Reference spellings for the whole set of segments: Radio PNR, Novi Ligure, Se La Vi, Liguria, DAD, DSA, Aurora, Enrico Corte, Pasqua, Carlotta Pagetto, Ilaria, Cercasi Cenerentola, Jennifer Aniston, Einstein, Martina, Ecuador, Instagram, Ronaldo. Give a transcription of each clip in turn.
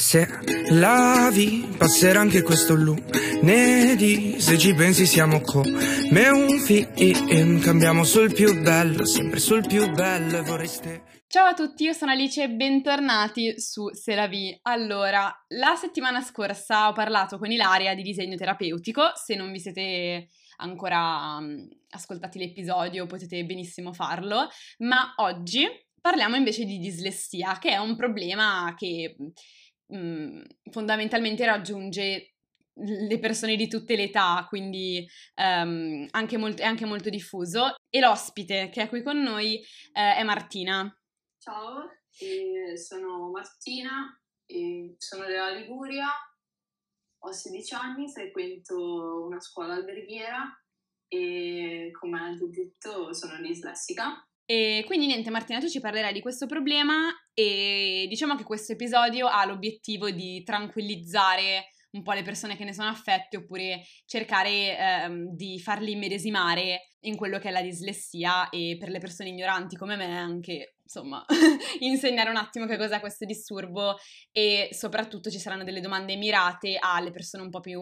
Se la vi, passerà anche questo lunedì. Se ci pensi siamo come un film, cambiamo sul più bello, sempre sul più bello vorreste... Ciao a tutti, io sono Alice e bentornati su Se La Vi. Allora, la settimana scorsa ho parlato con Ilaria di disegno terapeutico. Se non vi siete ancora ascoltati l'episodio potete benissimo farlo, ma oggi parliamo invece di dislessia, che è un problema che... fondamentalmente raggiunge le persone di tutte le età, quindi è anche molto diffuso. E l'ospite che è qui con noi è Martina. Ciao, sono Martina, sono della Liguria, ho 16 anni, frequento una scuola alberghiera e, come hai detto, sono dislessica. E quindi niente, Martina, tu ci parlerai di questo problema e diciamo che questo episodio ha l'obiettivo di tranquillizzare un po' le persone che ne sono affette, oppure cercare di farli immedesimare in quello che è la dislessia, e per le persone ignoranti come me anche, insomma, insegnare un attimo che cos'è questo disturbo. E soprattutto ci saranno delle domande mirate alle persone un po' più...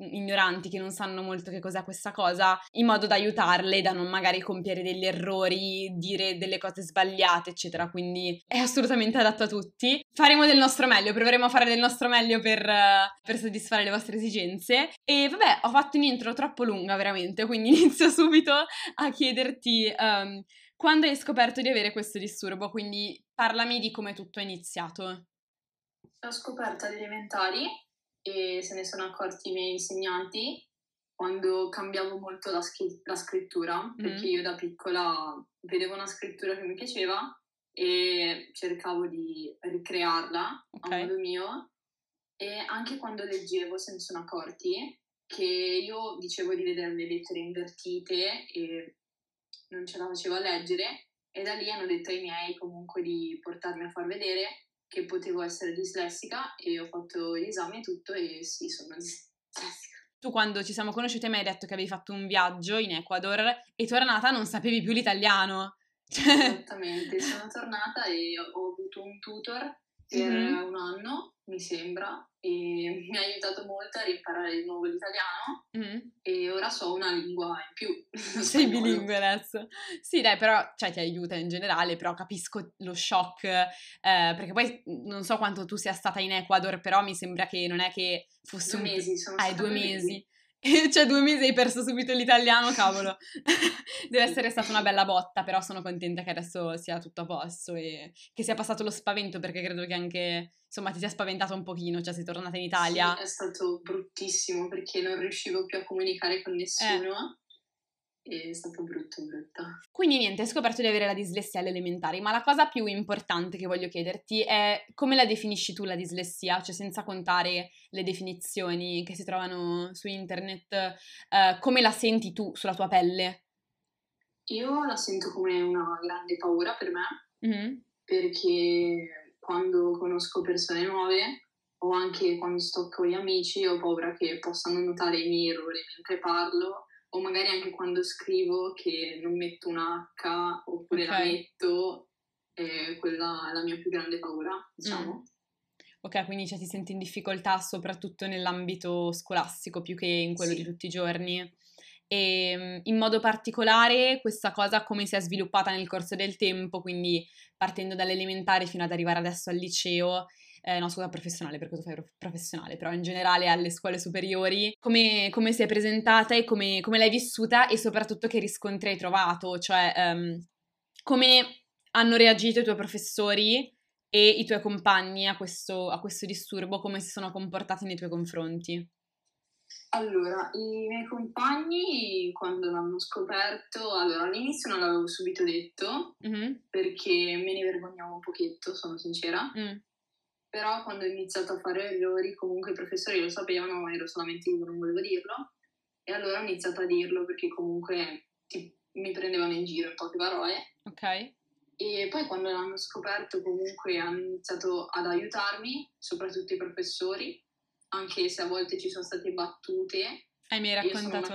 ignoranti, che non sanno molto che cos'è questa cosa, in modo da aiutarle, da non magari compiere degli errori, dire delle cose sbagliate, eccetera. Quindi è assolutamente adatto a tutti. Faremo del nostro meglio, proveremo a fare del nostro meglio per soddisfare le vostre esigenze. E vabbè, ho fatto un'intro troppo lunga veramente, quindi inizio subito a chiederti quando hai scoperto di avere questo disturbo, quindi parlami di come tutto è iniziato. L'ho scoperta agli elementari e se ne sono accorti i miei insegnanti quando cambiavo molto la scrittura, perché io da piccola vedevo una scrittura che mi piaceva e cercavo di ricrearla a modo mio. E anche quando leggevo se ne sono accorti, che io dicevo di vedere le lettere invertite e non ce la facevo a leggere, e da lì hanno detto ai miei comunque di portarmi a far vedere che potevo essere dislessica, e ho fatto gli esami e tutto, e sì, sono dislessica. Tu, quando ci siamo conosciute, mi hai detto che avevi fatto un viaggio in Ecuador e tornata non sapevi più l'italiano. Esattamente, sono tornata e ho avuto un tutor per un anno, mi sembra, e mi ha aiutato molto a imparare di nuovo l'italiano, e ora so una lingua in più. Sei bilingue adesso. Sì, dai, però cioè, ti aiuta in generale, però capisco lo shock, perché poi non so quanto tu sia stata in Ecuador, però mi sembra che non è che fosse 2 mesi, sono stata 2 mesi. Cioè 2 mesi hai perso subito l'italiano, cavolo. Deve essere stata una bella botta, però sono contenta che adesso sia tutto a posto e che sia passato lo spavento, perché credo che anche, insomma, ti sia spaventata un pochino, cioè sei tornata in Italia. Sì, è stato bruttissimo perché non riuscivo più a comunicare con nessuno. È stato brutto, brutto. Quindi niente, hai scoperto di avere la dislessia alle elementari, ma la cosa più importante che voglio chiederti è come la definisci tu la dislessia, cioè senza contare le definizioni che si trovano su internet, come la senti tu sulla tua pelle? Io la sento come una grande paura per me, perché quando conosco persone nuove, o anche quando sto con gli amici, ho paura che possano notare i miei errori mentre parlo, o magari anche quando scrivo che non metto un H, oppure la metto, quella è la mia più grande paura, diciamo. Ok, quindi cioè, ti senti in difficoltà soprattutto nell'ambito scolastico più che in quello di tutti i giorni. E in modo particolare questa cosa come si è sviluppata nel corso del tempo, quindi partendo dall'elementare fino ad arrivare adesso al liceo, no scusa, professionale, perché tu fai professionale, però in generale alle scuole superiori, come si è presentata e come l'hai vissuta, e soprattutto che riscontri hai trovato, cioè come hanno reagito i tuoi professori e i tuoi compagni a questo disturbo, come si sono comportati nei tuoi confronti? Allora, i miei compagni quando l'hanno scoperto, allora all'inizio non l'avevo subito detto, perché me ne vergognavo un pochetto, sono sincera, però quando ho iniziato a fare errori, comunque i professori lo sapevano, ma ero solamente io, non volevo dirlo, e allora ho iniziato a dirlo perché comunque mi prendevano in giro in poche parole. Ok. E poi quando l'hanno scoperto comunque hanno iniziato ad aiutarmi, soprattutto i professori, anche se a volte ci sono state battute. Mi hai raccontato.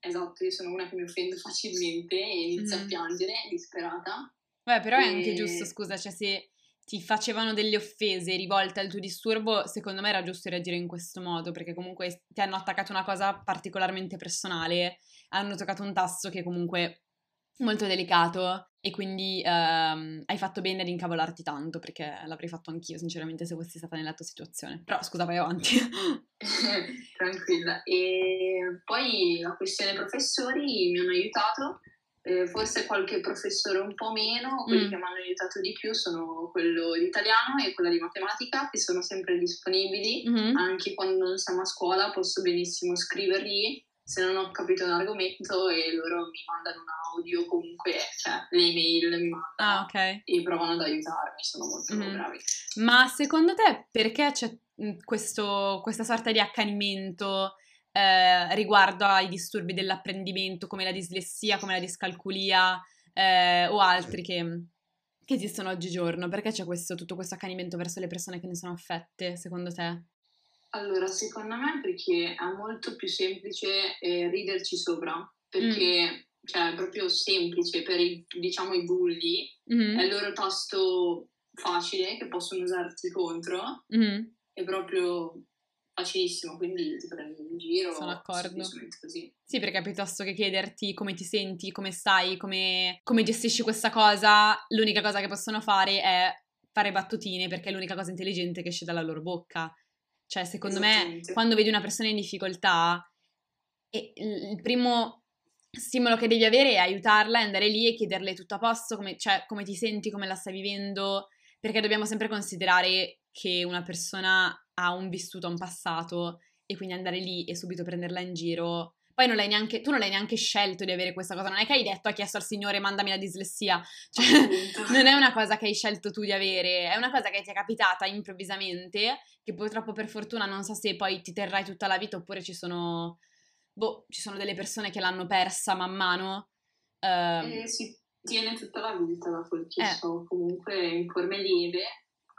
Esatto, io sono una che mi offendo facilmente e inizio a piangere, disperata. Beh, però è anche giusto, scusa, cioè se... ti facevano delle offese rivolte al tuo disturbo, secondo me era giusto reagire in questo modo, perché comunque ti hanno attaccato una cosa particolarmente personale, hanno toccato un tasto che comunque molto delicato, e quindi hai fatto bene ad incavolarti tanto, perché l'avrei fatto anch'io sinceramente se fossi stata nella tua situazione. Però scusa, vai avanti. Tranquilla. E poi la questione professori mi hanno aiutato, forse qualche professore un po' meno. Quelli che mi hanno aiutato di più sono quello di italiano e quella di matematica, che sono sempre disponibili, anche quando non siamo a scuola posso benissimo scrivergli se non ho capito un argomento, e loro mi mandano un audio, comunque, cioè, le email mi mandano e provano ad aiutarmi, sono molto bravi. Ma secondo te perché c'è questa sorta di accanimento riguardo ai disturbi dell'apprendimento, come la dislessia, come la discalculia o altri che esistono oggigiorno? Perché c'è tutto questo accanimento verso le persone che ne sono affette, secondo te? Allora, secondo me perché è molto più semplice riderci sopra, perché cioè, è proprio semplice per i bulli, è il loro tasto facile che possono usarti contro, è proprio facilissimo, quindi ti prendi in giro. Sono d'accordo. Così. Sì, perché piuttosto che chiederti come ti senti, come stai, come gestisci questa cosa, l'unica cosa che possono fare è fare battutine, perché è l'unica cosa intelligente che esce dalla loro bocca. Cioè, secondo me, quando vedi una persona in difficoltà, il primo stimolo che devi avere è aiutarla e andare lì e chiederle tutto a posto, come ti senti, come la stai vivendo, perché dobbiamo sempre considerare che una persona ha un vissuto, un passato, e quindi andare lì e subito prenderla in giro. Poi tu non l'hai neanche scelto di avere questa cosa, non è che hai detto, hai chiesto al Signore mandami la dislessia, cioè, non è una cosa che hai scelto tu di avere, è una cosa che ti è capitata improvvisamente, che purtroppo per fortuna non so se poi ti terrai tutta la vita, oppure ci sono delle persone che l'hanno persa man mano. Si tiene tutta la vita, da quel che so, comunque in forme lieve,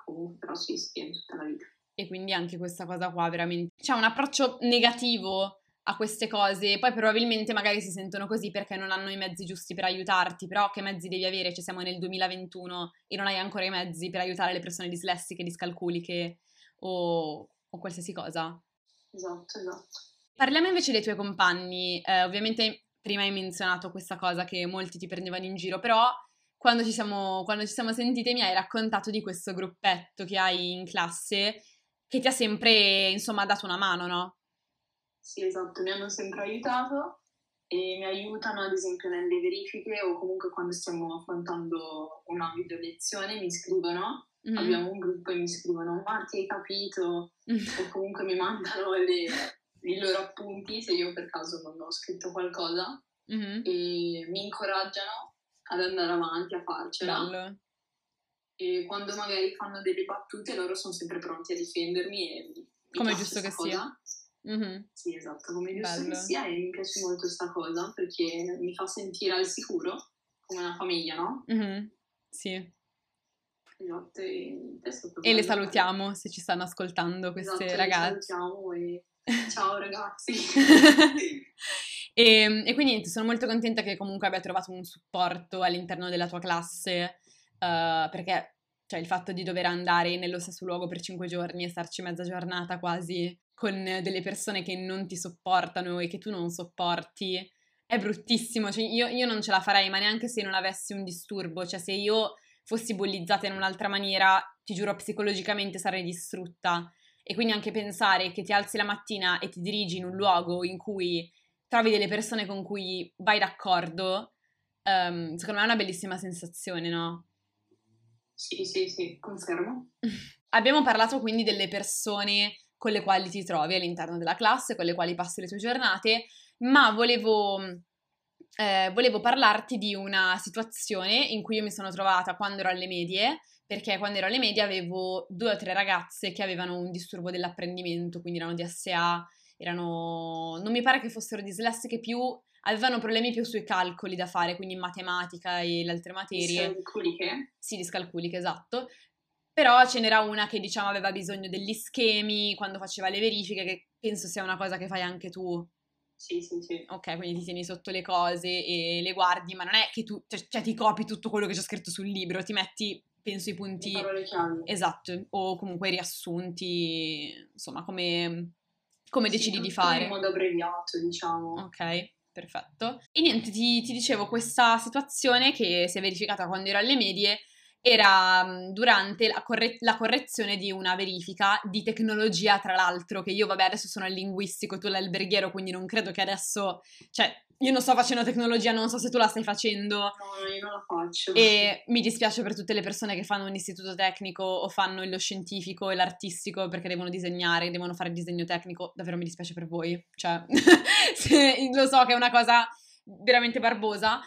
comunque però si tiene tutta la vita. E quindi anche questa cosa qua veramente, c'è un approccio negativo a queste cose. Poi probabilmente magari si sentono così perché non hanno i mezzi giusti per aiutarti, però che mezzi devi avere? Cioè, siamo nel 2021 e non hai ancora i mezzi per aiutare le persone dislessiche, discalculiche o qualsiasi cosa. Esatto. Parliamo invece dei tuoi compagni. Ovviamente prima hai menzionato questa cosa che molti ti prendevano in giro, però quando ci siamo sentite mi hai raccontato di questo gruppetto che hai in classe che ti ha sempre, insomma, dato una mano, no? Sì, esatto, mi hanno sempre aiutato e mi aiutano ad esempio nelle verifiche, o comunque quando stiamo affrontando una video lezione mi scrivono, abbiamo un gruppo e mi scrivono Marti, hai capito? O comunque mi mandano i loro appunti se io per caso non ho scritto qualcosa, e mi incoraggiano ad andare avanti, a farcela. Bello. E quando magari fanno delle battute loro sono sempre pronti a difendermi, e come giusto che sia. Sì, esatto, come giusto che sia, e mi piace molto questa cosa perché mi fa sentire al sicuro, come una famiglia, no? Sì, esatto, e le salutiamo se ci stanno ascoltando queste ragazze. Salutiamo e ciao ragazzi. e quindi sono molto contenta che comunque abbia trovato un supporto all'interno della tua classe, perché cioè il fatto di dover andare nello stesso luogo per 5 giorni e starci mezza giornata quasi con delle persone che non ti sopportano e che tu non sopporti, è bruttissimo. Cioè, io non ce la farei, ma neanche se non avessi un disturbo. Cioè, se io fossi bullizzata in un'altra maniera, ti giuro, psicologicamente sarei distrutta. E quindi anche pensare che ti alzi la mattina e ti dirigi in un luogo in cui trovi delle persone con cui vai d'accordo, secondo me è una bellissima sensazione, no? Sì, confermo. Abbiamo parlato quindi delle persone con le quali ti trovi all'interno della classe, con le quali passi le tue giornate, ma volevo parlarti di una situazione in cui io mi sono trovata quando ero alle medie, perché quando ero alle medie avevo 2 o 3 ragazze che avevano un disturbo dell'apprendimento, quindi erano DSA, non mi pare che fossero dislessiche, più avevano problemi più sui calcoli da fare, quindi in matematica e le altre materie. Discalculiche? Sì, discalculiche, esatto. Però ce n'era una che, diciamo, aveva bisogno degli schemi quando faceva le verifiche, che penso sia una cosa che fai anche tu. Sì. Ok, quindi ti tieni sotto le cose e le guardi, ma non è che tu ti copi tutto quello che c'è scritto sul libro, ti metti penso i punti, le parole chiave. Esatto, o comunque riassunti, insomma, come sì, decidi di fare. In modo abbreviato, diciamo. Ok, perfetto. E niente, ti dicevo, questa situazione che si è verificata quando ero alle medie era durante la correzione di una verifica di tecnologia, tra l'altro, che io, vabbè, adesso sono il linguistico, tu l'alberghiero, quindi non credo che adesso, cioè, io non sto facendo tecnologia, non so se tu la stai facendo. No, io non la faccio. E mi dispiace per tutte le persone che fanno un istituto tecnico o fanno lo scientifico e l'artistico, perché devono disegnare, devono fare il disegno tecnico, davvero mi dispiace per voi, cioè, lo so che è una cosa veramente barbosa.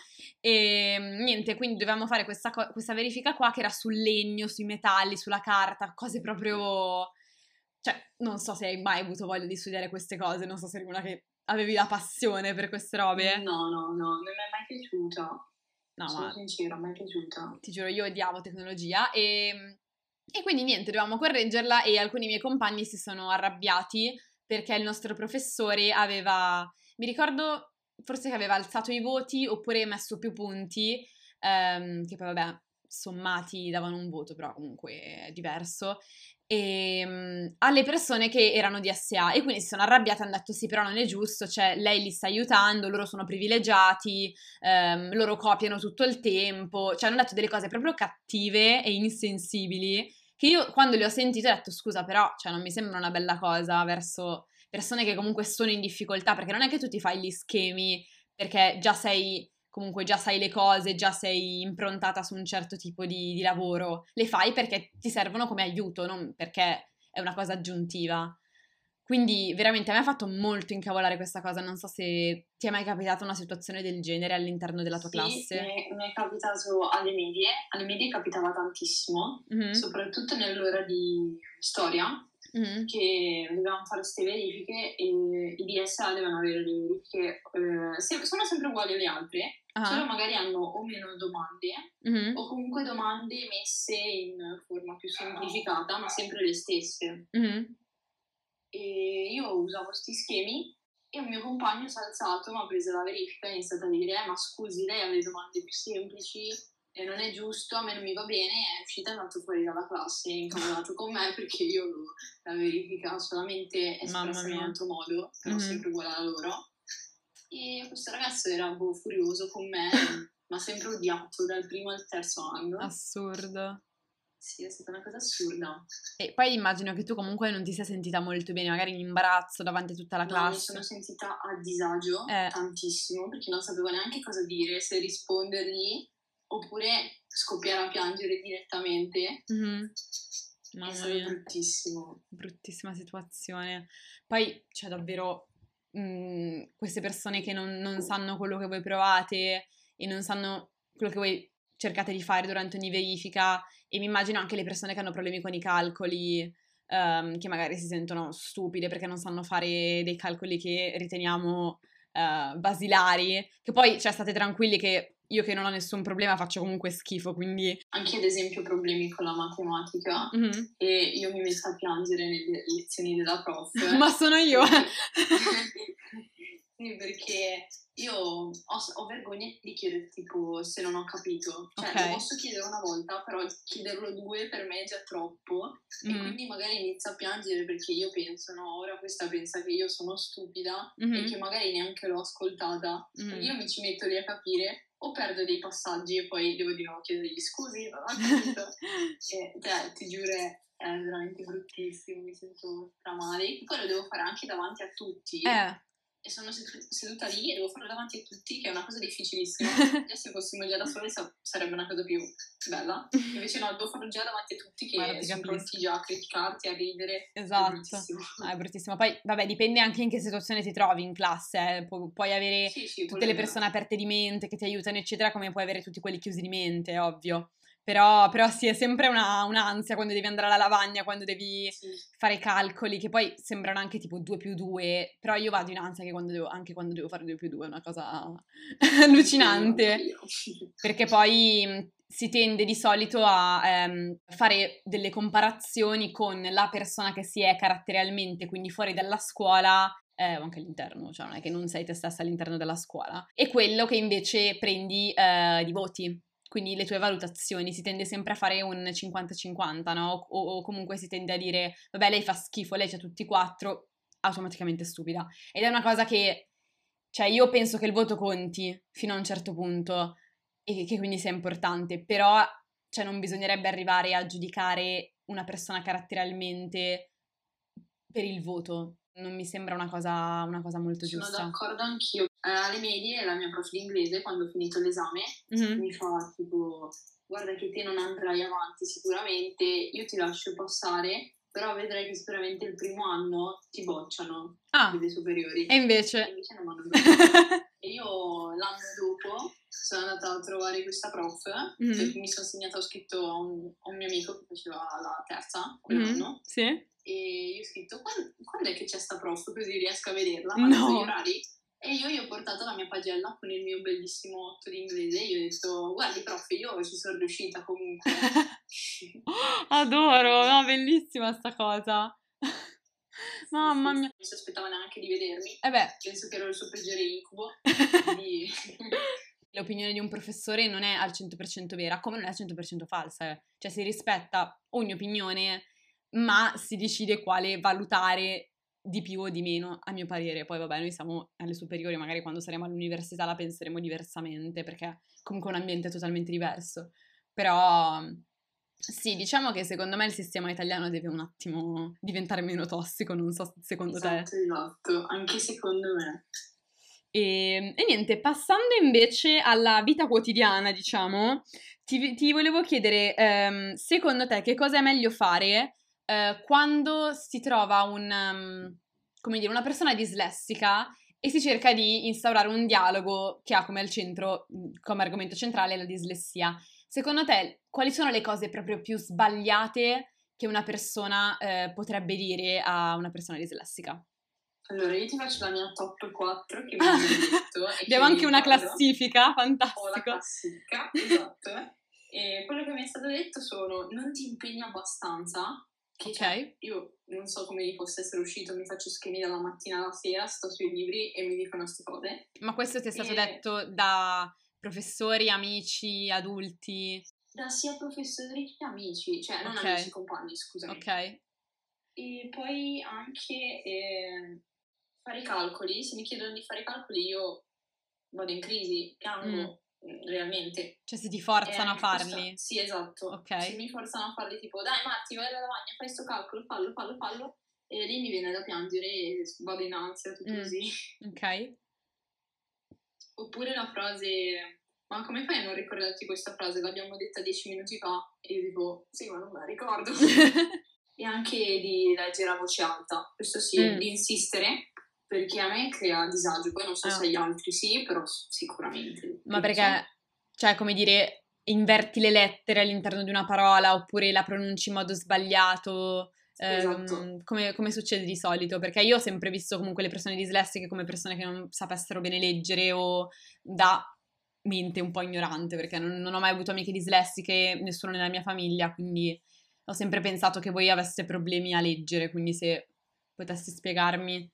E niente, quindi dovevamo fare questa verifica qua che era sul legno, sui metalli, sulla carta, cose proprio, cioè, non so se hai mai avuto voglia di studiare queste cose, non so se eri una che avevi la passione per queste robe. No, non mi è mai piaciuta, no, sono sincera, mai piaciuta. Ti giuro, io odiavo tecnologia e quindi niente, dovevamo correggerla e alcuni miei compagni si sono arrabbiati perché il nostro professore aveva, mi ricordo, forse che aveva alzato i voti oppure messo più punti, che poi vabbè, sommati davano un voto, però comunque è diverso, alle persone che erano di SA, e quindi si sono arrabbiate e hanno detto sì, però non è giusto, cioè lei li sta aiutando, loro sono privilegiati, loro copiano tutto il tempo, cioè hanno detto delle cose proprio cattive e insensibili, che io quando le ho sentite ho detto scusa, però cioè, non mi sembra una bella cosa verso persone che comunque sono in difficoltà, perché non è che tu ti fai gli schemi, perché già sai le cose, già sei improntata su un certo tipo di lavoro, le fai perché ti servono come aiuto, non perché è una cosa aggiuntiva. Quindi veramente a me ha fatto molto incavolare questa cosa, non so se ti è mai capitata una situazione del genere all'interno della tua classe. Mi è capitato alle medie capitava tantissimo, mm-hmm. soprattutto nell'ora di storia. Mm-hmm. Che dovevamo fare queste verifiche e i DSA devono avere le verifiche sono sempre uguali alle altre, uh-huh. solo magari hanno o meno domande, mm-hmm. o comunque domande messe in forma più semplificata, ma sempre le stesse, mm-hmm. e io usavo questi schemi e un mio compagno si è alzato, mi ha preso la verifica e è iniziato a dire ma scusi, lei ha le domande più semplici e non è giusto, a me non mi va bene, è uscita e è andato fuori dalla classe, è incavolato con me perché io la verifica solamente espressa in un altro modo, però mm-hmm. sempre uguale a loro, e questo ragazzo era un po' furioso con me, ma sempre odiato dal primo al terzo anno. Assurdo. Sì, è stata una cosa assurda. E poi immagino che tu comunque non ti sia sentita molto bene, magari in imbarazzo davanti a tutta la classe. No, mi sono sentita a disagio tantissimo, perché non sapevo neanche cosa dire, se rispondergli oppure scoppiare a piangere direttamente. Mm-hmm. Mamma mia. È bruttissimo. Bruttissima situazione. Poi, cioè, davvero, queste persone che non sanno quello che voi provate e non sanno quello che voi cercate di fare durante ogni verifica, e mi immagino anche le persone che hanno problemi con i calcoli, che magari si sentono stupide perché non sanno fare dei calcoli che riteniamo basilari, che poi, cioè, state tranquilli che io che non ho nessun problema faccio comunque schifo, quindi... Anche ad esempio problemi con la matematica, mm-hmm. e io mi metto a piangere nelle lezioni della prof. Ma sono io! Sì, perché io ho vergogna di chiedere tipo se non ho capito, cioè okay. lo posso chiedere una volta, però chiederlo due per me è già troppo, mm-hmm. e quindi magari inizio a piangere perché io penso no, ora questa pensa che io sono stupida, mm-hmm. e che magari neanche l'ho ascoltata, mm-hmm. io mi ci metto lì a capire, o perdo dei passaggi e poi devo di nuovo chiedergli scusi, non ho capito. Cioè, ti giuro, è veramente bruttissimo, mi sento stramale. Poi lo devo fare anche davanti a tutti. E sono seduta lì e devo farlo davanti a tutti, che è una cosa difficilissima. Se fossimo già da soli sarebbe una cosa più bella. Invece no, devo farlo già davanti a tutti, che guarda, sono pronti già a criticarti, a ridere. Esatto. È bruttissimo. Poi, vabbè, dipende anche in che situazione ti trovi in classe. Puoi avere tutte le persone aperte di mente che ti aiutano, eccetera, come puoi avere tutti quelli chiusi di mente, ovvio. Però sì, è sempre un'ansia quando devi andare alla lavagna, quando devi fare calcoli, che poi sembrano anche tipo 2 più 2, però io vado in ansia anche quando devo fare 2 più 2, è una cosa allucinante, perché poi si tende di solito a fare delle comparazioni con la persona che si è caratterialmente, quindi fuori dalla scuola, anche all'interno, cioè non è che non sei te stessa all'interno della scuola, e quello che invece prendi di voti. quindi le tue valutazioni, si tende sempre a fare un 50-50, no? O comunque si tende a dire, vabbè, lei fa schifo, lei c'ha tutti 4, automaticamente stupida. Ed è una cosa che, cioè, io penso che il voto conti fino a un certo punto e che quindi sia importante, però, cioè, non bisognerebbe arrivare a giudicare una persona caratterialmente per il voto. Non mi sembra una cosa molto giusta. Sono d'accordo anch'io. Alle medie la mia prof di inglese, quando ho finito l'esame, mi fa tipo, guarda che te non andrai avanti sicuramente, io ti lascio passare, però vedrai che sicuramente il primo anno ti bocciano delle superiori. E invece non vanno bene. E io l'anno dopo sono andata a trovare questa prof, perché mi sono segnata, ho scritto a un mio amico che faceva la terza quell'anno. Sì. E io ho scritto, quando è che c'è sta prof, così riesco a vederla, ma no, gli orari. E io gli ho portato la mia pagella con il mio bellissimo 8 di inglese e gli ho detto, guardi prof, io ci sono riuscita comunque. Adoro, no, bellissima sta cosa. Mamma mia. Non si aspettava neanche di vedermi, penso che ero il suo peggiore incubo. Quindi... L'opinione di un professore non è al 100% vera, come non è al 100% falsa, Cioè si rispetta ogni opinione, ma si decide quale valutare di più o di meno, a mio parere. Poi vabbè, noi siamo alle superiori, magari quando saremo all'università la penseremo diversamente, perché comunque è un ambiente totalmente diverso. Però sì, diciamo che secondo me il sistema italiano deve un attimo diventare meno tossico, non so secondo te. Esatto, anche secondo me. E niente, passando invece alla vita quotidiana, diciamo, ti volevo chiedere, secondo te che cosa è meglio fare quando si trova una persona dislessica e si cerca di instaurare un dialogo che ha come argomento centrale la dislessia? Secondo te, quali sono le cose proprio più sbagliate che una persona potrebbe dire a una persona dislessica? Allora, io ti faccio la mia top 4 che mi hanno detto. Abbiamo anche una classifica, fantastico. Ho la classifica, esatto. E quello che mi è stato detto sono, non ti impegni abbastanza. Okay. Io non so come gli possa essere uscito, mi faccio schemi dalla mattina alla sera, sto sui libri e mi dicono queste cose. Ma questo ti è stato detto da professori, amici, adulti? Da sia professori che amici, cioè non amici, compagni, scusami. Ok. E poi anche fare i calcoli, se mi chiedono di fare i calcoli io vado in crisi, piango. Realmente, cioè se ti forzano a farli. Sì, esatto. Okay. Se mi forzano a farli tipo, dai Matti, vai alla lavagna, fai sto calcolo, fallo, e lì mi viene da piangere e vado in ansia, tutto così. Ok. Oppure la frase, ma come fai a non ricordarti questa frase? L'abbiamo detta 10 minuti fa e io dico, sì, ma non me la ricordo. E anche di leggere a voce alta, questo sì, di insistere, perché a me crea disagio, poi non so se agli altri sì, però sicuramente. Ma perché, cioè, come dire, inverti le lettere all'interno di una parola oppure la pronunci in modo sbagliato, esatto. Come succede di solito? Perché io ho sempre visto comunque le persone dislessiche come persone che non sapessero bene leggere o da mente un po' ignorante, perché non ho mai avuto amiche dislessiche, nessuno nella mia famiglia, quindi ho sempre pensato che voi aveste problemi a leggere, quindi se potessi spiegarmi...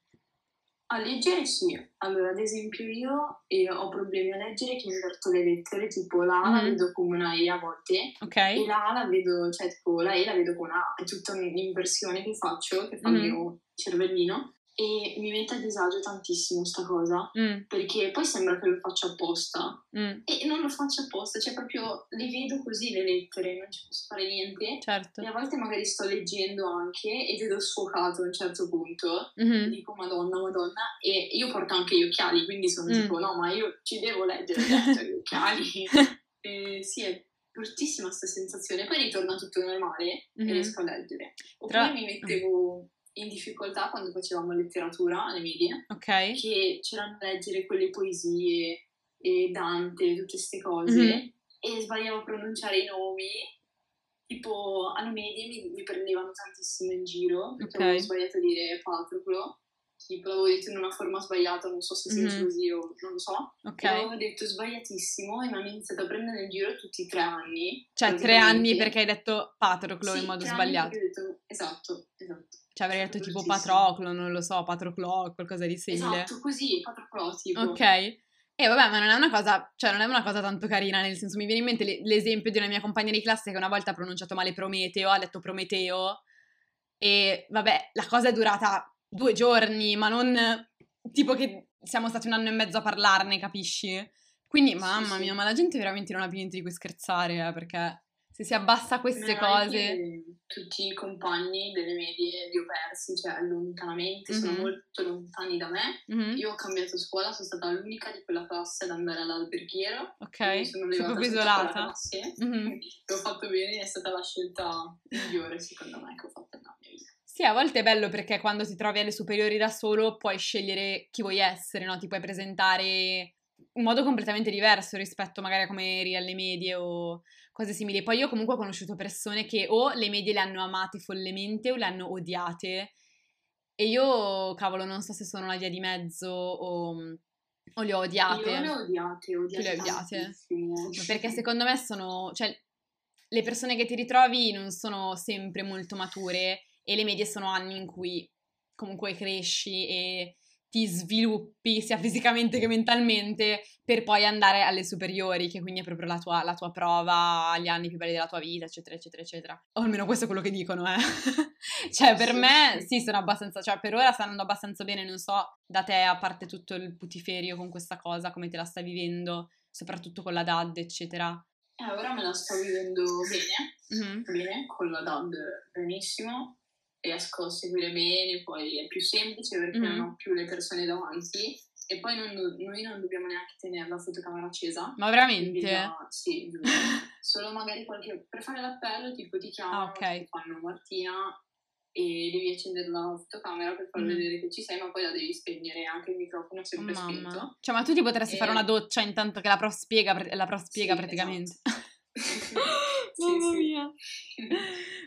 A leggere sì, allora ad esempio io ho problemi a leggere che inverto le lettere, tipo la A la vedo come una E a volte, e la A la vedo, cioè tipo la E la vedo con A, è tutta un'inversione che faccio, che fa il mio cervellino, e mi mette a disagio tantissimo sta cosa, perché poi sembra che lo faccia apposta, e non lo faccio apposta, cioè proprio le vedo così le lettere, non ci posso fare niente, certo. E a volte magari sto leggendo anche e vedo sfocato a un certo punto, dico madonna, e io porto anche gli occhiali, quindi sono tipo, no, ma io ci devo leggere, cioè, gli occhiali. Sì, è bruttissima sta sensazione, poi ritorna tutto normale e riesco a leggere. Oppure mi mettevo... in difficoltà quando facevamo letteratura alle medie, che c'erano da leggere quelle poesie e Dante, tutte queste cose, e sbagliavo a pronunciare i nomi, tipo alle medie mi prendevano tantissimo in giro, perché avevo sbagliato a dire Patroclo, tipo l'avevo detto in una forma sbagliata, non so se sia così o non lo so, l'avevo detto sbagliatissimo e mi hanno iniziato a prendere in giro tutti 3 anni. Cioè 3 anni perché hai detto Patroclo in modo sbagliato? Sì, esatto. Cioè avrei detto tipo Patroclo, non lo so, Patroclo, qualcosa di simile. Esatto, così, Patroclo tipo. Ok, E vabbè, ma non è una cosa, cioè non è una cosa tanto carina, nel senso mi viene in mente l'esempio di una mia compagna di classe che una volta ha pronunciato male Prometeo, ha detto Prometeo, e vabbè, la cosa è durata 2 giorni, ma non tipo che siamo stati 1 anno e mezzo a parlarne, capisci? Quindi, mamma mia, ma la gente veramente non ha più niente di cui scherzare, perché se si abbassa queste cose... Tutti i compagni delle medie li ho persi, cioè lontanamente, sono molto lontani da me. Io ho cambiato scuola, sono stata l'unica di quella classe ad andare all'alberghiero. Ok, mi sono levata isolata. L'ho fatto bene, è stata la scelta migliore secondo me che ho fatto nella mia vita. Sì, a volte è bello perché quando ti trovi alle superiori da solo puoi scegliere chi vuoi essere, no? Ti puoi presentare... un modo completamente diverso rispetto magari a come eri alle medie o cose simili. Poi io comunque ho conosciuto persone che o le medie le hanno amate follemente o le hanno odiate, e io, cavolo, non so se sono la via di mezzo o le ho odiate. Io le ho odiate, ma perché secondo me sono, cioè, le persone che ti ritrovi non sono sempre molto mature, e le medie sono anni in cui comunque cresci e ti sviluppi sia fisicamente che mentalmente, per poi andare alle superiori, che quindi è proprio la tua prova, gli anni più belli della tua vita, eccetera eccetera eccetera, o almeno questo è quello che dicono, eh. Cioè per me sì, sono abbastanza, cioè per ora sta andando abbastanza bene, non so da te, a parte tutto il putiferio con questa cosa, come te la stai vivendo, soprattutto con la DAD eccetera. Ora me la sto vivendo bene, bene, con la DAD benissimo, riesco a seguire bene, poi è più semplice perché non ho più le persone davanti, e poi noi non dobbiamo neanche tenere la fotocamera accesa. Ma veramente? Sì, solo magari qualche, per fare l'appello tipo ti chiamano, ti fanno Martina e devi accendere la fotocamera per far vedere che ci sei, ma poi la devi spegnere, anche il microfono sempre spento. Cioè, ma tu ti potresti fare una doccia intanto che la prof spiega sì, praticamente. Esatto. Mamma mia,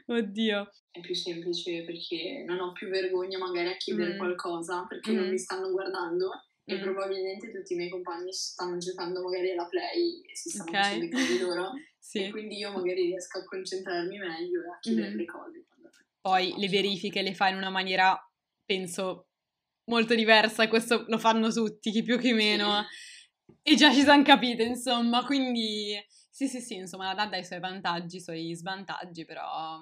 oddio, è più semplice perché non ho più vergogna magari a chiedere qualcosa, perché non mi stanno guardando e probabilmente tutti i miei compagni stanno giocando magari alla play e si stanno facendo i cose loro, e quindi io magari riesco a concentrarmi meglio e a chiedere le cose. Poi le verifiche le fa in una maniera, penso, molto diversa, e questo lo fanno tutti, chi più chi meno, e già ci siamo capite, insomma, quindi... Sì, insomma, la DAD ha i suoi vantaggi, i suoi svantaggi, però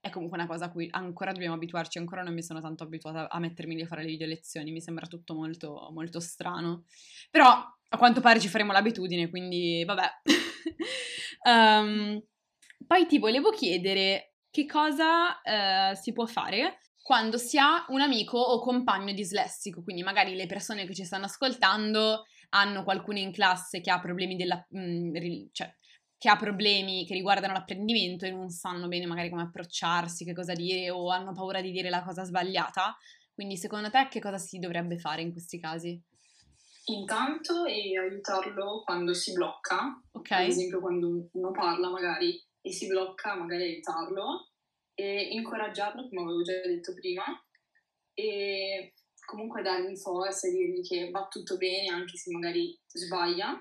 è comunque una cosa a cui ancora dobbiamo abituarci, ancora non mi sono tanto abituata a mettermi lì a fare le video lezioni, mi sembra tutto molto, molto strano, però a quanto pare ci faremo l'abitudine, quindi vabbè. Poi ti volevo chiedere che cosa si può fare quando si ha un amico o compagno dislessico, quindi magari le persone che ci stanno ascoltando... hanno qualcuno in classe che ha problemi che riguardano l'apprendimento e non sanno bene magari come approcciarsi, che cosa dire, o hanno paura di dire la cosa sbagliata. Quindi secondo te che cosa si dovrebbe fare in questi casi? Intanto aiutarlo quando si blocca, ad esempio quando uno parla magari e si blocca, magari aiutarlo e incoraggiarlo, come avevo già detto prima, e... comunque dargli forza e dirgli che va tutto bene anche se magari sbaglia,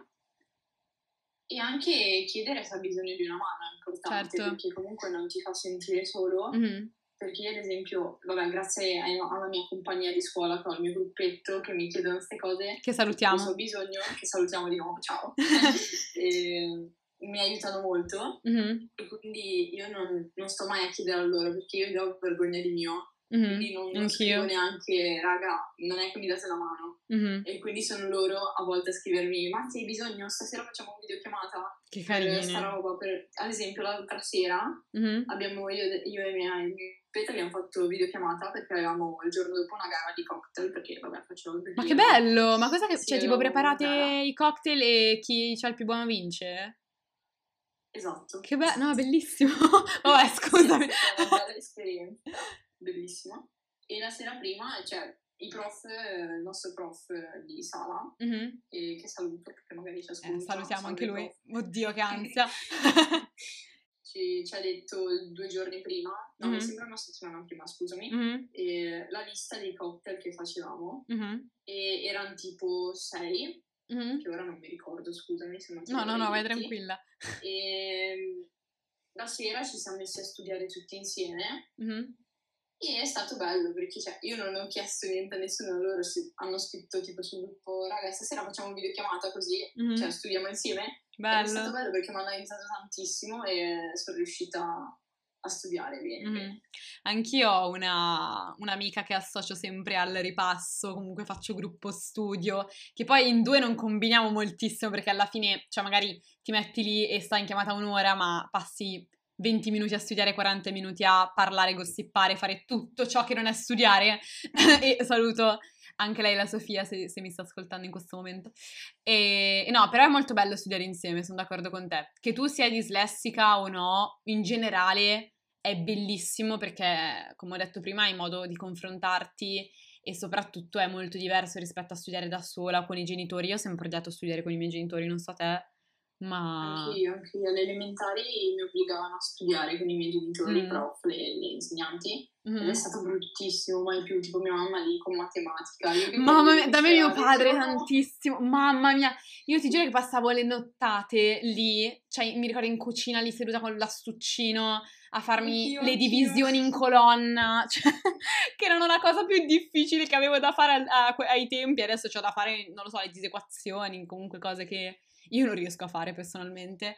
e anche chiedere se ha bisogno di una mano è importante, perché comunque non ti fa sentire solo, perché io ad esempio, vabbè, grazie alla mia compagnia di scuola che ho, al mio gruppetto che mi chiedono queste cose, che salutiamo, se ho bisogno, che salutiamo di nuovo, ciao, mi aiutano molto, e quindi io non sto mai a chiedere a loro, perché io do vergogna di mio. Quindi non scrivo neanche, raga, non è che mi date la mano, e quindi sono loro a volte a scrivermi, ma se hai bisogno stasera facciamo videochiamata, che carino, questa roba, ad esempio l'altra sera abbiamo io e i miei peti abbiamo fatto videochiamata perché avevamo il giorno dopo una gara di cocktail, perché vabbè facevo il video. Ma che bello, ma cosa che sì, cioè tipo preparate i cocktail e chi c'ha il più buono vince? Esatto. Che bello, no, bellissimo. Vabbè, scusami. È una bella esperienza. Bellissima. E la sera prima, cioè, il nostro prof di sala, che saluto perché magari ci ascolta, salutiamo anche lui, oddio che ansia, ci ha detto 2 giorni prima, no, mi sembra una settimana prima, scusami, la lista dei cocktail che facevamo, e erano tipo 6, che ora non mi ricordo, scusami se non... No, vai tranquilla. E la sera ci siamo messi a studiare tutti insieme, E è stato bello perché cioè, io non ho chiesto niente a nessuno, loro hanno scritto tipo sul gruppo, raga, stasera facciamo un videochiamata così, mm-hmm. cioè studiamo insieme. Bello. È stato bello perché mi hanno aiutato tantissimo e sono riuscita a studiare bene. Mm-hmm. Anch'io ho un'amica che associo sempre al ripasso, comunque faccio gruppo studio, che poi in due non combiniamo moltissimo perché alla fine, cioè magari ti metti lì e stai in chiamata un'ora ma passi 20 minuti a studiare, 40 minuti a parlare, gossipare, fare tutto ciò che non è studiare. E saluto anche lei, la Sofia, se mi sta ascoltando in questo momento. E no, però è molto bello studiare insieme, sono d'accordo con te. Che tu sia dislessica o no, in generale è bellissimo perché, come ho detto prima, hai modo di confrontarti e soprattutto è molto diverso rispetto a studiare da sola con i genitori. Io ho sempre odiato studiare con i miei genitori, non so te. Ma... Anche io alle elementari mi obbligavano a studiare con i miei genitori, prof, le insegnanti, ed è stato bruttissimo, mai più, tipo mia mamma lì con matematica. Mamma mia, da me mio padre tantissimo, mamma mia, io ti giuro che passavo le nottate lì, cioè mi ricordo in cucina lì seduta con l'astuccino a farmi le divisioni in colonna, cioè, che erano la cosa più difficile che avevo da fare ai tempi, adesso c'ho da fare, non lo so, le disequazioni, comunque cose che... Io non riesco a fare personalmente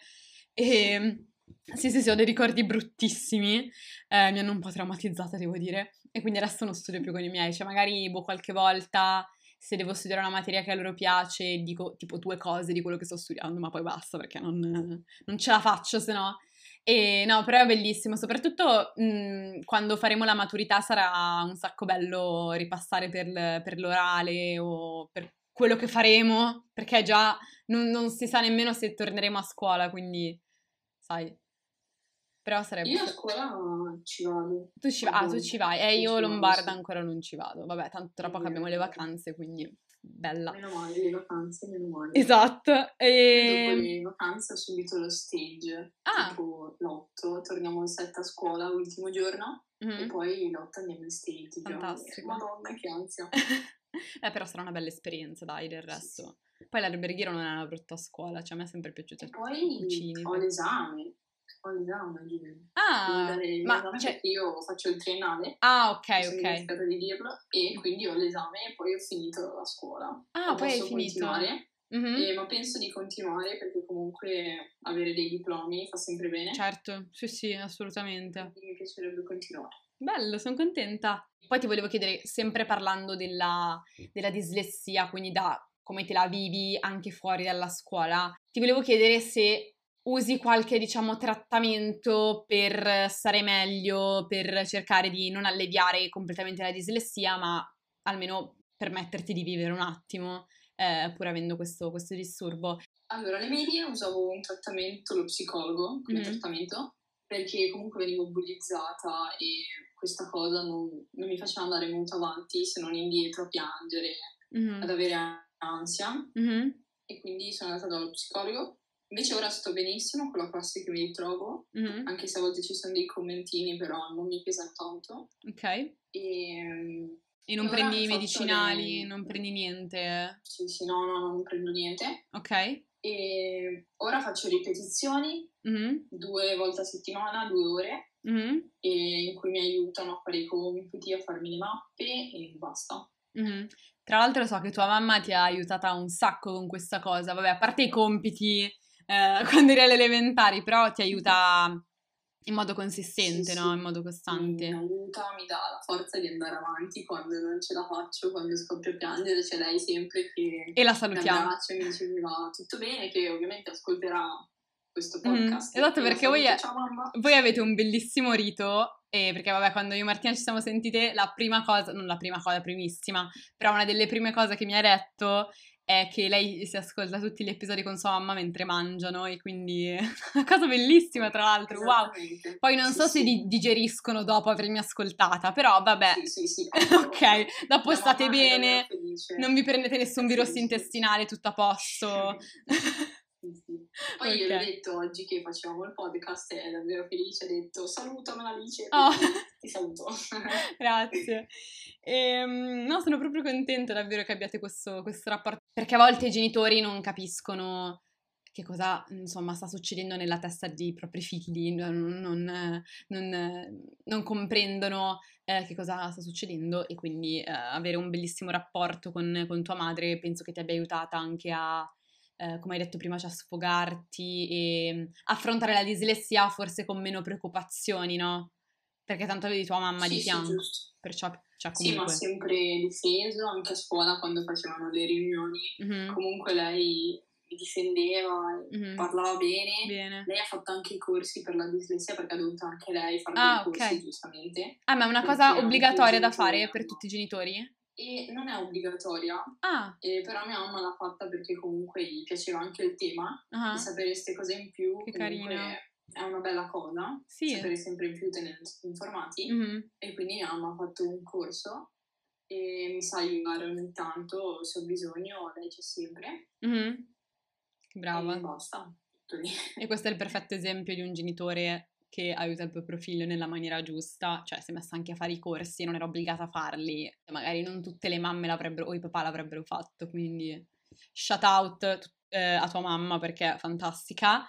e sì, ho dei ricordi bruttissimi, mi hanno un po' traumatizzata devo dire, e quindi adesso non studio più con i miei, cioè magari qualche volta se devo studiare una materia che a loro piace dico tipo 2 cose di quello che sto studiando ma poi basta perché non ce la faccio se no. E no, però è bellissimo, soprattutto quando faremo la maturità sarà un sacco bello ripassare per l'orale o per quello che faremo, perché già non si sa nemmeno se torneremo a scuola, quindi, sai, però sarebbe... Io a scuola ci vado. Tu ci vai? Ah, tu ci vai. Io lombarda ancora non ci vado. Vabbè, tanto tra poco abbiamo le vacanze, quindi bella. Meno male, le vacanze, meno male. Esatto. E... Dopo le vacanze ho subito lo stage, tipo l'8, torniamo il 7 a scuola, l'ultimo giorno, e poi l'8 andiamo in stage. Fantastico. Madonna, che ansia. Però sarà una bella esperienza, dai, del resto. Sì. Poi l'alberghiero non è una brutta scuola, cioè a me è sempre piaciuta. E poi cucini, ho l'esame giugno. Ah, ma cioè... io faccio il triennale. Ah, ok, sono dimenticata di dirlo. E quindi ho l'esame e poi ho finito la scuola. Ah, poi hai finito. Mm-hmm. Ma penso di continuare perché comunque avere dei diplomi fa sempre bene. Certo, sì, assolutamente. Quindi mi piacerebbe continuare. Bello, sono contenta. Poi ti volevo chiedere, sempre parlando della dislessia, quindi da come te la vivi anche fuori dalla scuola, ti volevo chiedere se usi qualche, diciamo, trattamento per stare meglio, per cercare di non alleviare completamente la dislessia, ma almeno permetterti di vivere un attimo, pur avendo questo disturbo. Allora, alle medie usavo un trattamento, lo psicologo, come trattamento, perché comunque venivo bullizzata e questa cosa non mi faceva andare molto avanti se non indietro a piangere, ad avere ansia, e quindi sono andata dallo psicologo. Invece ora sto benissimo con la classe che mi ritrovo, anche se a volte ci sono dei commentini, però non mi pesa tanto. Ok. E non prendi i medicinali, non prendi niente? Sì, no, non prendo niente. Ok. E ora faccio ripetizioni 2 volte a settimana, 2 ore, e in cui mi aiutano a fare i compiti, a farmi le mappe e basta. Tra l'altro so che tua mamma ti ha aiutata un sacco con questa cosa, vabbè, a parte i compiti quando eri alle elementari, però ti aiuta in modo consistente, sì, no? Sì. In modo costante. Mi aiuta, mi dà la forza di andare avanti quando non ce la faccio, quando scoppio a piangere, c'è lei sempre che... E la salutiamo. Mi abbraccia e mi dice mi va tutto bene, che ovviamente ascolterà questo podcast. Esatto, perché voi avete un bellissimo rito, perché vabbè, quando io e Martina ci siamo sentite, primissima, però una delle prime cose che mi ha detto... è che lei si ascolta tutti gli episodi con sua mamma mentre mangiano, e quindi è una cosa bellissima, tra l'altro. Wow. Poi non so se digeriscono dopo avermi ascoltata, però vabbè. Sì. Ok, dopo state bene, non vi prendete nessun virus intestinale, tutto a posto. Sì. Poi io le ho detto oggi che facevamo il podcast, è davvero felice, ho detto salutamela Alice, ti saluto. Grazie. No, sono proprio contenta davvero che abbiate questo rapporto, perché a volte i genitori non capiscono che cosa insomma sta succedendo nella testa dei propri figli, non comprendono che cosa sta succedendo, e quindi avere un bellissimo rapporto con tua madre penso che ti abbia aiutata anche a, come hai detto prima, cioè a sfogarti e affrontare la dislessia forse con meno preoccupazioni, no? Perché tanto avevi tua mamma di fianco, perciò cioè, comunque... Sì, ma sempre difeso, anche a scuola quando facevano le riunioni, comunque lei mi difendeva, parlava bene. Lei ha fatto anche i corsi per la dislessia perché ha dovuto anche lei fare dei corsi, giustamente. Ah, ma è una cosa obbligatoria da fare per tutti i genitori? E non è obbligatoria, però mia mamma l'ha fatta perché comunque gli piaceva anche il tema, di sapere queste cose in più. Che carina. È una bella cosa, sapere sempre in più, tenersi informati, e quindi mia mamma ha fatto un corso e mi sa aiutare ogni tanto, se ho bisogno lei c'è sempre. Brava. E basta, tutto lì. E questo è il perfetto esempio di un genitore che aiuta il proprio figlio nella maniera giusta, cioè si è messa anche a fare i corsi e non era obbligata a farli, magari non tutte le mamme l'avrebbero o i papà l'avrebbero fatto, quindi shout out a tua mamma perché è fantastica.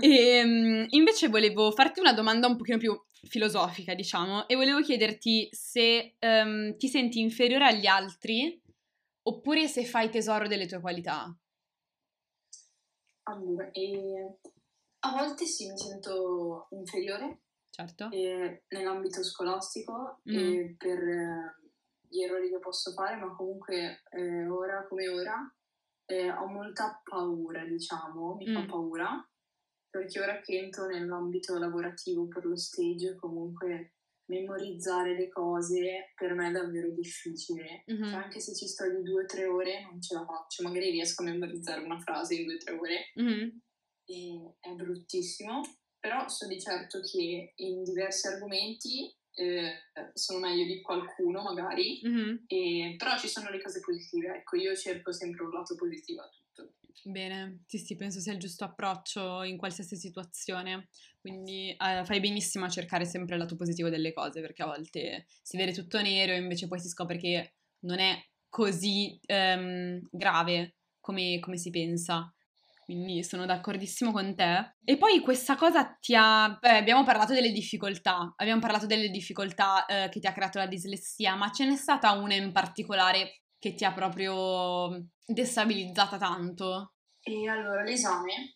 E invece volevo farti una domanda un pochino più filosofica, diciamo, e volevo chiederti se ti senti inferiore agli altri oppure se fai tesoro delle tue qualità. Allora, a volte sì, mi sento inferiore, certo, nell'ambito scolastico e per gli errori che posso fare, ma comunque ora come ora ho molta paura, diciamo, mi fa paura. Perché ora che entro nell'ambito lavorativo per lo stage, comunque memorizzare le cose per me è davvero difficile. Cioè, anche se ci sto di 2 o 3 ore non ce la faccio, magari riesco a memorizzare una frase in 2 o 3 ore, e è bruttissimo, però so di certo che in diversi argomenti sono meglio di qualcuno magari, però ci sono le cose positive, ecco, io cerco sempre un lato positivo a tutto. Bene, sì, penso sia il giusto approccio in qualsiasi situazione, quindi fai benissimo a cercare sempre il lato positivo delle cose, perché a volte si vede tutto nero e invece poi si scopre che non è così grave come si pensa, quindi sono d'accordissimo con te. E poi questa cosa abbiamo parlato delle difficoltà, che ti ha creato la dislessia, ma ce n'è stata una in particolare che ti ha proprio destabilizzata tanto? E allora, all'esame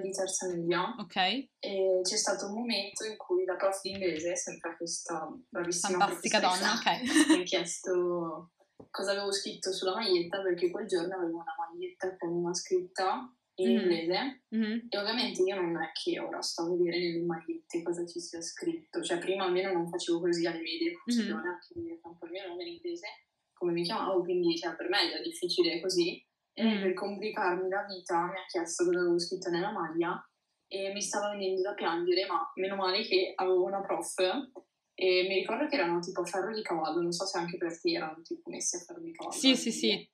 di terza media, c'è stato un momento in cui la prof di inglese, sempre questa bravissima fantastica donna, mi ha chiesto cosa avevo scritto sulla maglietta, perché quel giorno avevo una maglietta con una scritta in inglese, e ovviamente io non è che ora sto a vedere nelle magliette cosa ci sia scritto, cioè prima almeno non facevo così alle medie, facevo neanche un po' il mio nome in inglese, come mi chiamavo, quindi cioè, per me era difficile così, e per complicarmi la vita mi ha chiesto cosa avevo scritto nella maglia e mi stava venendo da piangere, ma meno male che avevo una prof, e mi ricordo che erano tipo ferro di cavallo, non so se anche per te erano tipo messi a ferro di cavallo. Sì.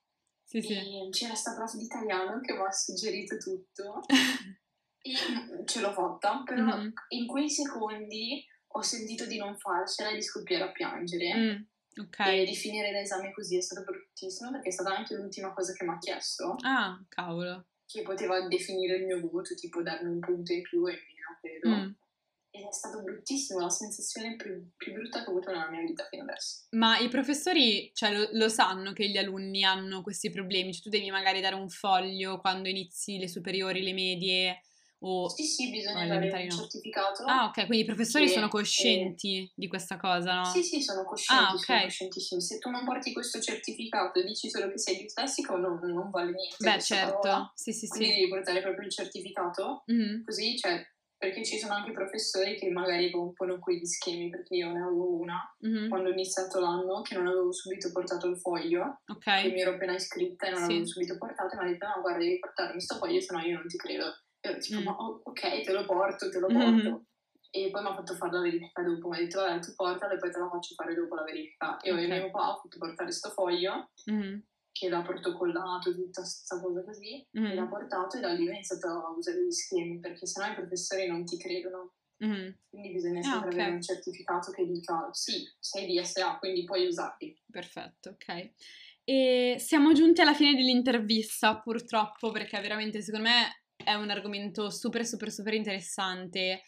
C'era sta prof di italiano che mi ha suggerito tutto e ce l'ho fatta, però in quei secondi ho sentito di non farcela e di scoppiare a piangere. E di finire l'esame così è stato bruttissimo, perché è stata anche l'ultima cosa che mi ha chiesto. Ah, cavolo. Che poteva definire il mio voto, tipo darmi un punto in più e meno, credo. Ed è stato bruttissimo, la sensazione più brutta che ho avuto nella mia vita fino adesso. Ma i professori, cioè, lo sanno che gli alunni hanno questi problemi? Cioè, tu devi magari dare un foglio quando inizi le superiori, le medie... Sì, bisogna dare un certificato. Ah, ok, quindi i professori sono coscienti di questa cosa, no? Sì, sono coscienti, sono coscientissimi. Se tu non porti questo certificato e dici solo che sei dislessico, non vale niente. Beh, certo, parola. Quindi devi portare proprio il certificato, così, cioè, perché ci sono anche professori che magari rompono quegli schemi, perché io ne avevo una, quando ho iniziato l'anno, che non avevo subito portato il foglio, che mi ero appena iscritta e non avevo subito portato, e mi ha detto, no, guarda, devi portarmi sto foglio, sennò io non ti credo. E tipo, ma ok, te lo porto, e poi mi ha fatto fare la verifica dopo, mi ha detto vabbè, tu portala e poi te la faccio fare dopo la verifica, e io mio papà ho fatto portare sto foglio che l'ha protocollato, tutta questa cosa così, e l'ha portato, e da lì ho iniziato a usare gli schemi, perché sennò i professori non ti credono. Quindi bisogna sempre avere un certificato che dica sì, sei DSA, quindi puoi usarli. Perfetto, ok. E siamo giunti alla fine dell'intervista, purtroppo, perché veramente secondo me è un argomento super super super interessante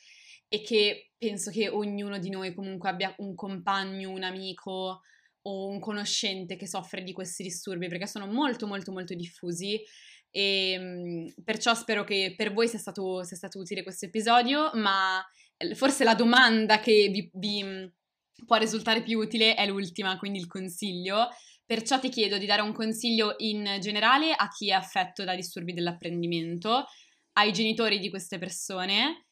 e che penso che ognuno di noi comunque abbia un compagno, un amico o un conoscente che soffre di questi disturbi, perché sono molto molto molto diffusi, e perciò spero che per voi sia stato utile questo episodio, ma forse la domanda che vi può risultare più utile è l'ultima, quindi il consiglio. Perciò ti chiedo di dare un consiglio in generale a chi è affetto da disturbi dell'apprendimento, ai genitori di queste persone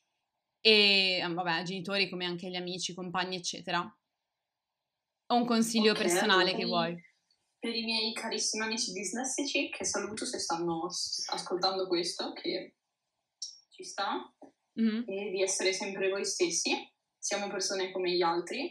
e vabbè, genitori come anche gli amici, compagni, eccetera. O un consiglio personale che vuoi. Per i miei carissimi amici dislessici, che saluto se stanno ascoltando questo, che ci sta, e di essere sempre voi stessi, siamo persone come gli altri,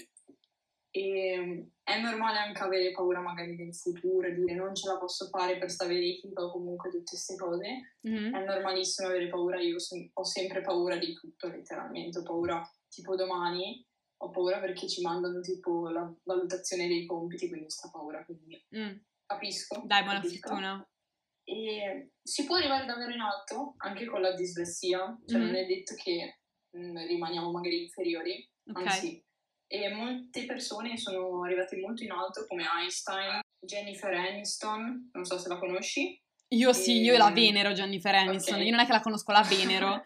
e è normale anche avere paura magari del futuro e dire non ce la posso fare per sta verifica o comunque tutte queste cose, è normalissimo avere paura, io ho sempre paura di tutto letteralmente, ho paura tipo domani, ho paura perché ci mandano tipo la valutazione dei compiti, quindi sta paura, quindi capisco. Dai, buona fortuna. E si può arrivare davvero in alto anche con la dislessia, cioè non è detto che rimaniamo magari inferiori, okay. Anzi, e molte persone sono arrivate molto in alto come Einstein, Jennifer Aniston, non so se la conosci. Io sì, io la venero Jennifer Aniston, okay. Io non è che la conosco, la venero.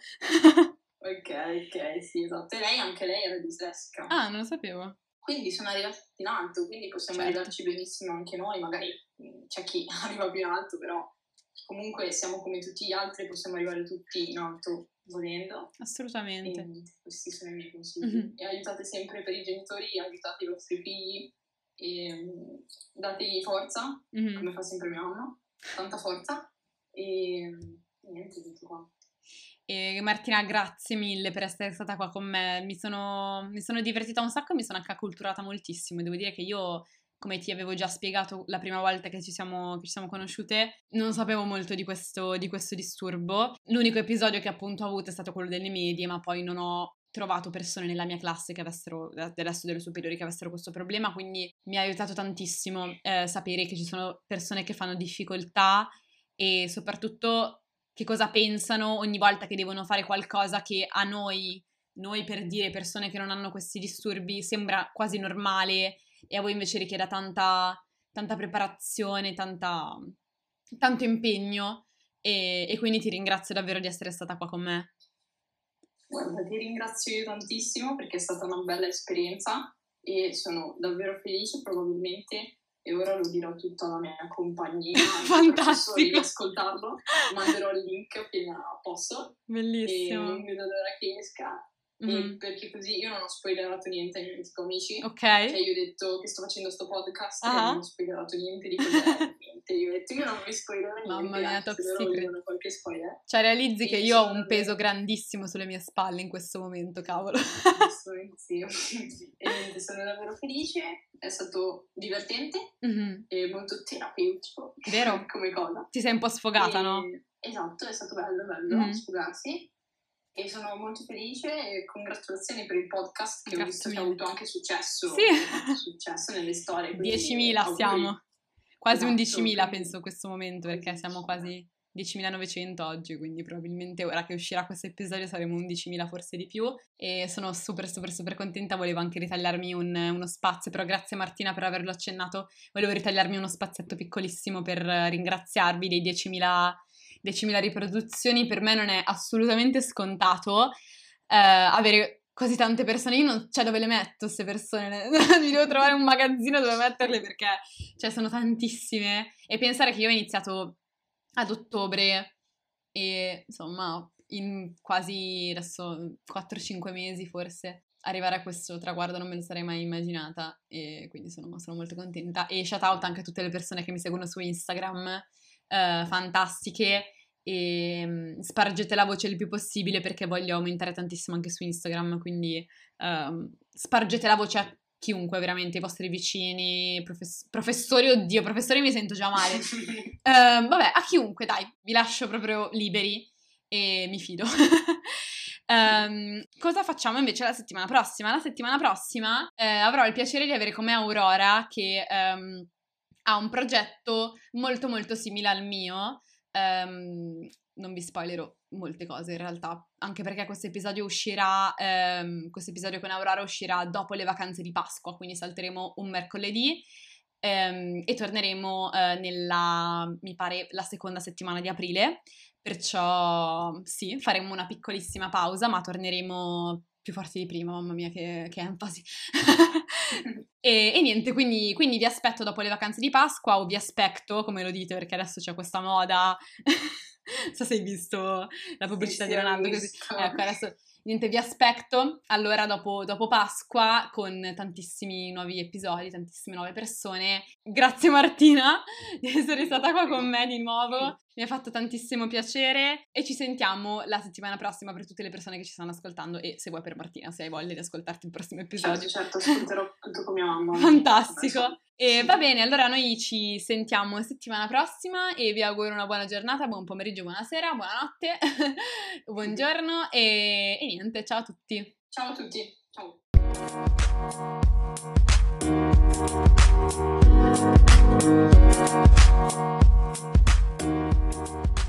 Ok, sì, esatto. E lei, anche lei era dislessica. Ah, non lo sapevo. Quindi sono arrivati in alto, quindi possiamo arrivarci benissimo anche noi, magari c'è chi arriva più in alto, però comunque siamo come tutti gli altri, possiamo arrivare tutti in alto volendo. Assolutamente. E questi sono i miei consigli. E aiutate sempre per i genitori, aiutate i vostri figli, e dategli forza, come fa sempre mia mamma, tanta forza, e niente, tutto qua. E Martina, grazie mille per essere stata qua con me, mi sono divertita un sacco e mi sono anche acculturata moltissimo. Devo dire che io, come ti avevo già spiegato la prima volta che ci siamo conosciute, non sapevo molto di questo disturbo. L'unico episodio che appunto ho avuto è stato quello delle medie, ma poi non ho trovato persone nella mia classe che avessero, del resto delle superiori, che avessero questo problema, quindi mi ha aiutato tantissimo sapere che ci sono persone che fanno difficoltà e soprattutto che cosa pensano ogni volta che devono fare qualcosa che a noi per dire persone che non hanno questi disturbi sembra quasi normale e a voi invece richiede tanta preparazione, tanto impegno e quindi ti ringrazio davvero di essere stata qua con me. Guarda, ti ringrazio io tantissimo perché è stata una bella esperienza e sono davvero felice, probabilmente... E ora lo dirò tutta alla mia compagnia. Fantastico! Di ascoltarlo, manderò il link appena posso. Bellissimo! E non vedo l'ora che esca. E perché così io non ho spoilerato niente ai miei amici. Ok. Cioè io ho detto che sto facendo sto podcast e non ho spoilerato niente di niente. Io ho detto io non mi spoilerò niente. Mamma mia, top secret. Qualche spoiler. Cioè realizzi che io ho un peso grandissimo sulle mie spalle in questo momento, cavolo. Sì. E sono davvero felice. È stato divertente e molto terapeutico. Vero? Come cosa. Ti sei un po' sfogata, no? Esatto, è stato bello sfogarsi. E sono molto felice e congratulazioni per il podcast che ho visto che ha avuto anche successo, sì. Successo nelle storie. 10.000 siamo, quasi 11.000 penso in questo momento perché siamo quasi 10.900 oggi, quindi probabilmente ora che uscirà questo episodio saremo 11.000 forse di più e sono super super super contenta, volevo anche ritagliarmi uno spazio, però grazie Martina per averlo accennato, volevo ritagliarmi uno spazietto piccolissimo per ringraziarvi dei 10.000 riproduzioni. Per me non è assolutamente scontato avere così tante persone, io non dove le metto queste persone, mi devo trovare un magazzino dove metterle perché cioè sono tantissime e pensare che io ho iniziato ad ottobre e insomma in quasi adesso 4-5 mesi forse arrivare a questo traguardo non me lo sarei mai immaginata e quindi sono molto contenta e shout out anche a tutte le persone che mi seguono su Instagram. Fantastiche e spargete la voce il più possibile perché voglio aumentare tantissimo anche su Instagram, quindi spargete la voce a chiunque, veramente, i vostri vicini, professori, oddio, professori mi sento già male, vabbè, a chiunque, dai, vi lascio proprio liberi e mi fido. Cosa facciamo invece la settimana prossima? La settimana prossima avrò il piacere di avere con me Aurora che... ha un progetto molto molto simile al mio, non vi spoilerò molte cose in realtà, anche perché questo episodio uscirà, questo episodio con Aurora uscirà dopo le vacanze di Pasqua, quindi salteremo un mercoledì e torneremo nella, mi pare, la seconda settimana di aprile, perciò sì, faremo una piccolissima pausa, ma torneremo più forti di prima, mamma mia che enfasi. E niente, quindi vi aspetto dopo le vacanze di Pasqua, o vi aspetto, come lo dite, perché adesso c'è questa moda, non so se hai visto la pubblicità di Ronaldo, così. Ecco, adesso, niente, vi aspetto, allora dopo Pasqua, con tantissimi nuovi episodi, tantissime nuove persone. Grazie Martina di essere stata qua con me di nuovo, mi ha fatto tantissimo piacere e ci sentiamo la settimana prossima per tutte le persone che ci stanno ascoltando, e se vuoi per Martina, se hai voglia di ascoltarti il prossimo episodio. Certo, ascolterò tutto con mia mamma. Fantastico! E va bene, allora noi ci sentiamo settimana prossima e vi auguro una buona giornata, buon pomeriggio, buonasera, buonanotte, buongiorno e niente, ciao a tutti. Ciao a tutti, ciao.